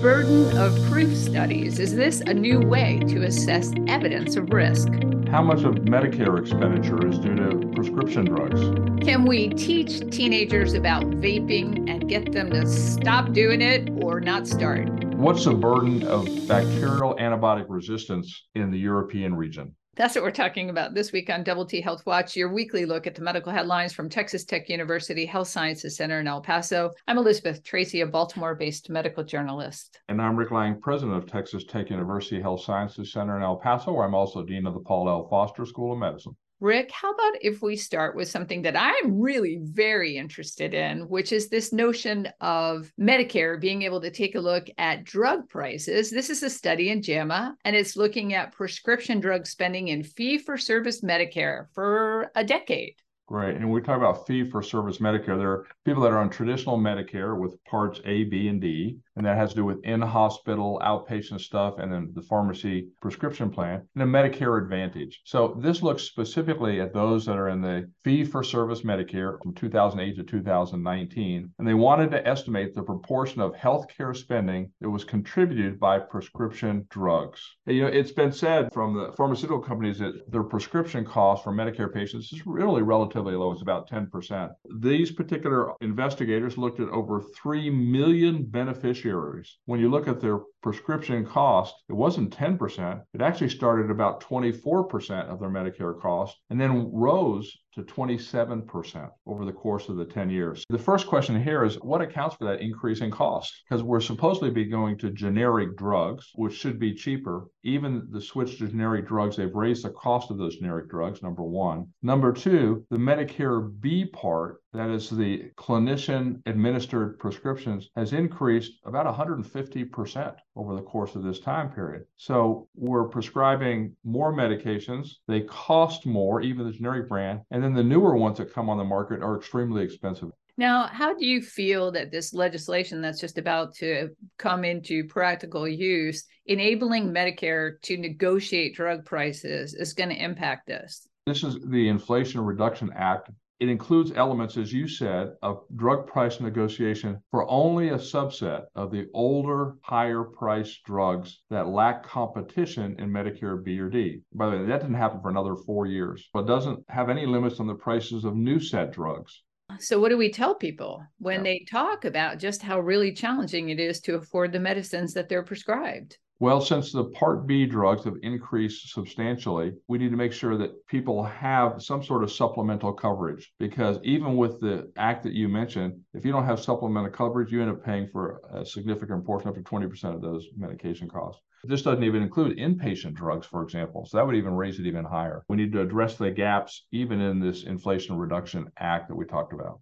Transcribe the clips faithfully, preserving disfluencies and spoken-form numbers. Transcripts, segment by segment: burden of proof studies. Is this a new way to assess evidence of risk? How much of Medicare expenditure is due to prescription drugs? Can we teach teenagers about vaping and get them to stop doing it or not start? What's the burden of bacterial antibiotic resistance in the European region? That's what we're talking about this week on Double T Health Watch, your weekly look at the medical headlines from Texas Tech University Health Sciences Center in El Paso. I'm Elizabeth Tracy, a Baltimore-based medical journalist. And I'm Rick Lange, president of Texas Tech University Health Sciences Center in El Paso, where I'm also dean of the Paul L. Foster School of Medicine. Rick, how about if we start with something that I'm really very interested in, which is this notion of Medicare being able to take a look at drug prices. This is a study in JAMA, and it's looking at prescription drug spending in fee-for-service Medicare for a decade. Right. And we talk about fee-for-service Medicare. There are people that are on traditional Medicare with parts A, B, and D, and that has to do with in-hospital, outpatient stuff, and then the pharmacy prescription plan, and a Medicare Advantage. So this looks specifically at those that are in the fee-for-service Medicare from two thousand eight to two thousand nineteen, and they wanted to estimate the proportion of healthcare spending that was contributed by prescription drugs. And, you know, it's been said from the pharmaceutical companies that their prescription cost for Medicare patients is really relative low. It's about ten percent. These particular investigators looked at over three million beneficiaries. When you look at their prescription cost, it wasn't ten percent. It actually started at about twenty-four percent of their Medicare cost and then rose to twenty-seven percent over the course of the ten years. The first question here is what accounts for that increase in cost? Because we're supposedly be going to generic drugs, which should be cheaper. Even the switch to generic drugs, they've raised the cost of those generic drugs, number one. Number two, the Medicare B part, that is the clinician-administered prescriptions, has increased about one hundred fifty percent over the course of this time period. So we're prescribing more medications. They cost more, even the generic brand. And then the newer ones that come on the market are extremely expensive. Now, how do you feel that this legislation that's just about to come into practical use, enabling Medicare to negotiate drug prices, is going to impact this? This is the Inflation Reduction Act. It includes elements, as you said, of drug price negotiation for only a subset of the older, higher-priced drugs that lack competition in Medicare B or D. By the way, that didn't happen for another four years. But it doesn't have any limits on the prices of new set drugs. So what do we tell people when yeah. they talk about just how really challenging it is to afford the medicines that they're prescribed? Well, since the Part B drugs have increased substantially, we need to make sure that people have some sort of supplemental coverage, because even with the act that you mentioned, if you don't have supplemental coverage, you end up paying for a significant portion, up to twenty percent of those medication costs. This doesn't even include inpatient drugs, for example. So that would even raise it even higher. We need to address the gaps even in this Inflation Reduction Act that we talked about.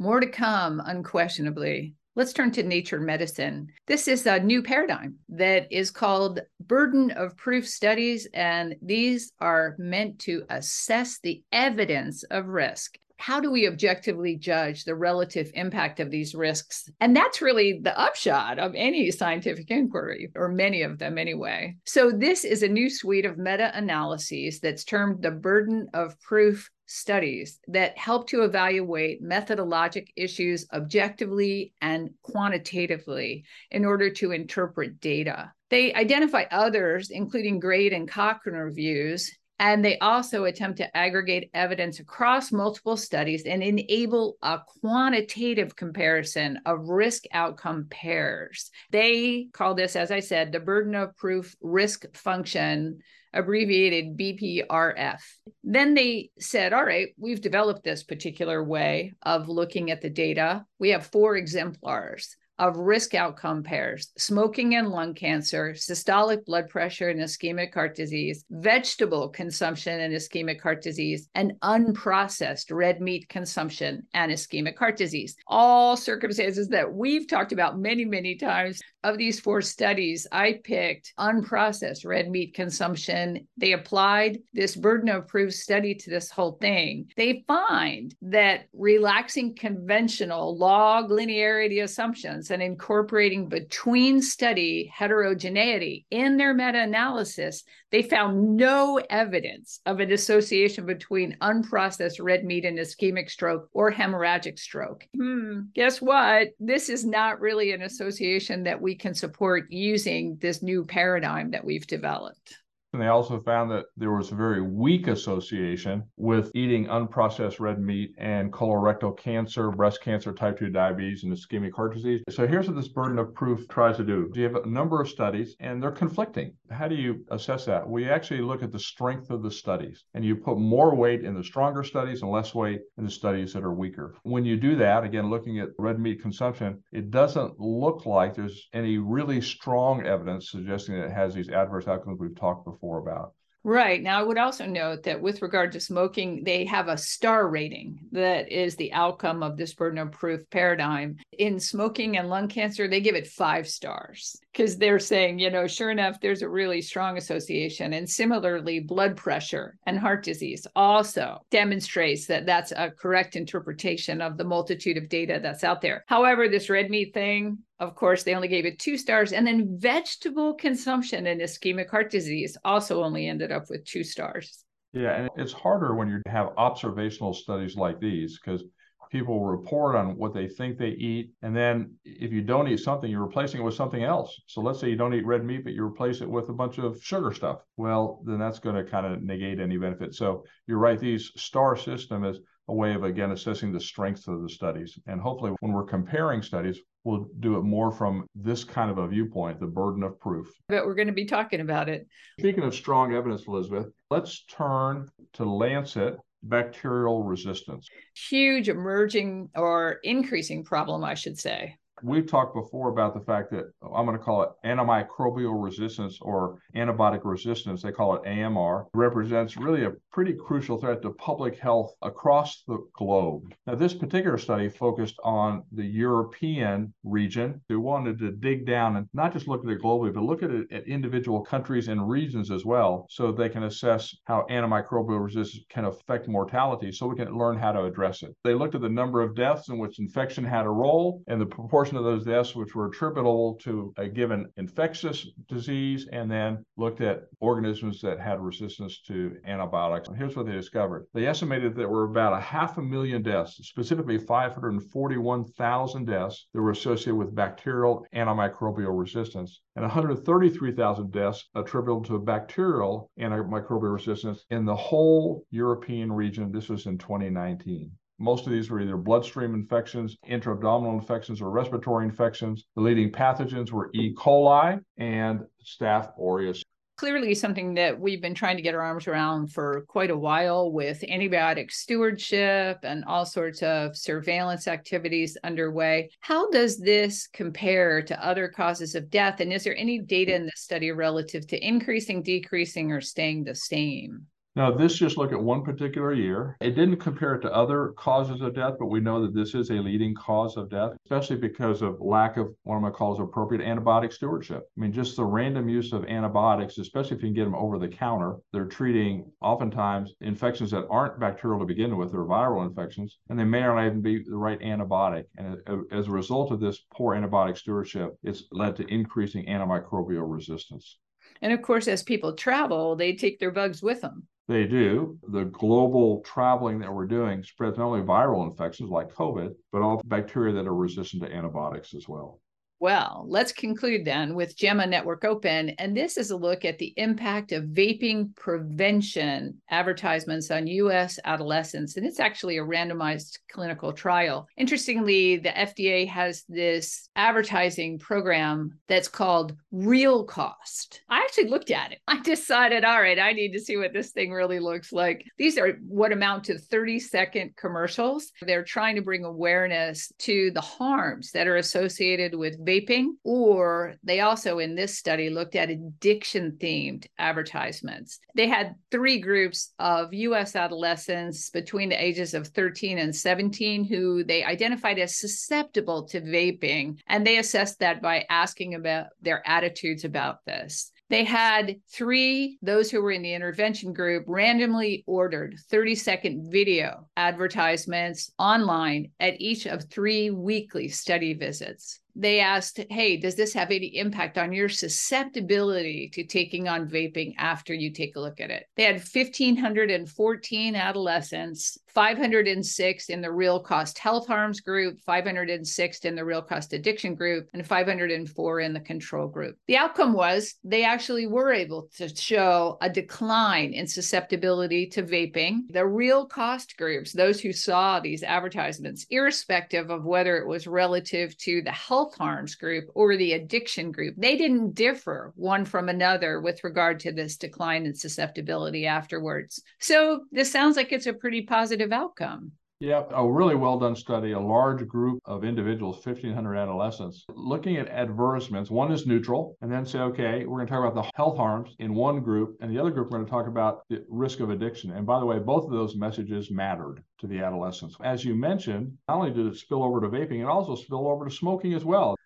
More to come, unquestionably. Let's turn to Nature Medicine. This is a new paradigm that is called burden of proof studies, and these are meant to assess the evidence of risk. How do we objectively judge the relative impact of these risks? And that's really the upshot of any scientific inquiry, or many of them anyway. So this is a new suite of meta-analyses that's termed the burden of proof studies that help to evaluate methodologic issues objectively and quantitatively in order to interpret data. They identify others, including GRADE and Cochrane reviews, and they also attempt to aggregate evidence across multiple studies and enable a quantitative comparison of risk outcome pairs. They call this, as I said, the burden of proof risk function, abbreviated B P R F. Then they said, all right, we've developed this particular way of looking at the data. We have four exemplars of risk outcome pairs: smoking and lung cancer, systolic blood pressure and ischemic heart disease, vegetable consumption and ischemic heart disease, and unprocessed red meat consumption and ischemic heart disease. All circumstances that we've talked about many, many times. Of these four studies, I picked unprocessed red meat consumption. They applied this burden of proof study to this whole thing. They find that relaxing conventional log linearity assumptions science and incorporating between study heterogeneity in their meta-analysis, they found no evidence of an association between unprocessed red meat and ischemic stroke or hemorrhagic stroke. Hmm, guess what? This is not really an association that we can support using this new paradigm that we've developed. And they also found that there was a very weak association with eating unprocessed red meat and colorectal cancer, breast cancer, type two diabetes, and ischemic heart disease. So here's what this burden of proof tries to do. You have a number of studies, and they're conflicting. How do you assess that? Well, you actually look at the strength of the studies, and you put more weight in the stronger studies and less weight in the studies that are weaker. When you do that, again, looking at red meat consumption, it doesn't look like there's any really strong evidence suggesting that it has these adverse outcomes we've talked before. about. Right. Now, I would also note that with regard to smoking, they have a star rating that is the outcome of this burden of proof paradigm. In smoking and lung cancer, they give it five stars because they're saying, you know, sure enough, there's a really strong association. And similarly, blood pressure and heart disease also demonstrates that that's a correct interpretation of the multitude of data that's out there. However, this red meat thing, of course, they only gave it two stars. And then vegetable consumption and ischemic heart disease also only ended up with two stars. Yeah, and it's harder when you have observational studies like these because people report on what they think they eat. And then if you don't eat something, you're replacing it with something else. So let's say you don't eat red meat, but you replace it with a bunch of sugar stuff. Well, then that's going to kind of negate any benefit. So you're right. These star system is a way of, again, assessing the strength of the studies. And hopefully when we're comparing studies, we'll do it more from this kind of a viewpoint, the burden of proof. But we're going to be talking about it. Speaking of strong evidence, Elizabeth, let's turn to Lancet. Bacterial resistance. Huge emerging or increasing problem, I should say. We've talked before about the fact that I'm going to call it antimicrobial resistance or antibiotic resistance. They call it A M R. Represents really a pretty crucial threat to public health across the globe. Now, this particular study focused on the European region. They wanted to dig down and not just look at it globally, but look at it at individual countries and regions as well, so they can assess how antimicrobial resistance can affect mortality so we can learn how to address it. They looked at the number of deaths in which infection had a role and the proportion of those deaths which were attributable to a given infectious disease, and then looked at organisms that had resistance to antibiotics. And here's what they discovered. They estimated that there were about a half a million deaths, specifically five hundred forty-one thousand deaths that were associated with bacterial antimicrobial resistance, and one hundred thirty-three thousand deaths attributable to bacterial antimicrobial resistance in the whole European region. This was in twenty nineteen. Most of these were either bloodstream infections, intra-abdominal infections, or respiratory infections. The leading pathogens were E. coli and Staph aureus. Clearly something that we've been trying to get our arms around for quite a while with antibiotic stewardship and all sorts of surveillance activities underway. How does this compare to other causes of death? And is there any data in this study relative to increasing, decreasing, or staying the same? Now, this just looked at one particular year. It didn't compare it to other causes of death, but we know that this is a leading cause of death, especially because of lack of what I'm going to call is appropriate antibiotic stewardship. I mean, just the random use of antibiotics, especially if you can get them over the counter, they're treating oftentimes infections that aren't bacterial to begin with, they're viral infections, and they may not even be the right antibiotic. And as a result of this poor antibiotic stewardship, it's led to increasing antimicrobial resistance. And of course, as people travel, they take their bugs with them. They do. The global traveling that we're doing spreads not only viral infections like COVID, but all bacteria that are resistant to antibiotics as well. Well, let's conclude then with JAMA Network Open. And this is a look at the impact of vaping prevention advertisements on U S adolescents. And it's actually a randomized clinical trial. Interestingly, the F D A has this advertising program that's called Real Cost. I actually looked at it. I decided, all right, I need to see what this thing really looks like. These are what amount to thirty second commercials. They're trying to bring awareness to the harms that are associated with vaping. Vaping, or they also in this study looked at addiction-themed advertisements. They had three groups of U S adolescents between the ages of thirteen and seventeen who they identified as susceptible to vaping, and they assessed that by asking about their attitudes about this. They had three, those who were in the intervention group, randomly ordered thirty second video advertisements online at each of three weekly study visits. they asked, hey, does this have any impact on your susceptibility to taking on vaping after you take a look at it? They had one thousand five hundred fourteen adolescents, five hundred six in the Real Cost Health Harms group, five hundred six in the Real Cost Addiction group, and five hundred four in the control group. The outcome was they actually were able to show a decline in susceptibility to vaping. The Real Cost groups, those who saw these advertisements, irrespective of whether it was relative to the health harms group or the addiction group, they didn't differ one from another with regard to this decline in susceptibility afterwards. So this sounds like it's a pretty positive outcome. Yeah, a really well-done study, a large group of individuals, fifteen hundred adolescents, looking at advertisements. One is neutral, and then say, okay, we're going to talk about the health harms in one group, and the other group, we're going to talk about the risk of addiction. And by the way, both of those messages mattered to the adolescents. As you mentioned, not only did it spill over to vaping, it also spilled over to smoking as well.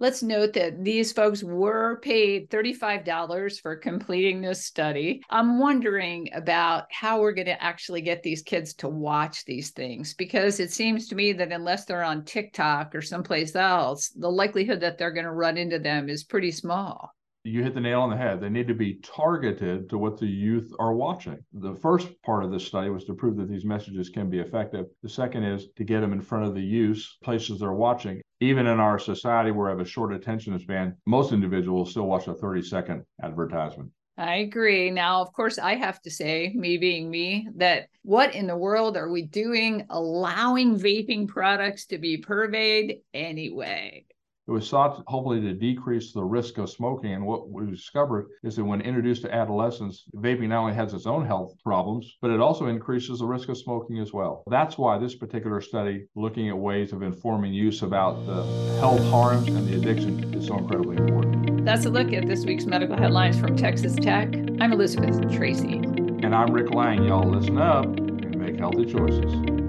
Let's note that these folks were paid thirty-five dollars for completing this study. I'm wondering about how we're going to actually get these kids to watch these things, because it seems to me that unless they're on TikTok or someplace else, the likelihood that they're going to run into them is pretty small. You hit the nail on the head. They need to be targeted to what the youth are watching. The first part of this study was to prove that these messages can be effective. The second is to get them in front of the use places they're watching. Even in our society where we have a short attention span, most individuals still watch a thirty-second advertisement. I agree. Now, of course, I have to say, me being me, that what in the world are we doing allowing vaping products to be purveyed anyway? It was thought, hopefully, to decrease the risk of smoking. And what we discovered is that when introduced to adolescents, vaping not only has its own health problems, but it also increases the risk of smoking as well. That's why this particular study, looking at ways of informing youth about the health harms and the addiction, is so incredibly important. That's a look at this week's medical headlines from Texas Tech. I'm Elizabeth Tracy. And I'm Rick Lange. Y'all listen up and make healthy choices.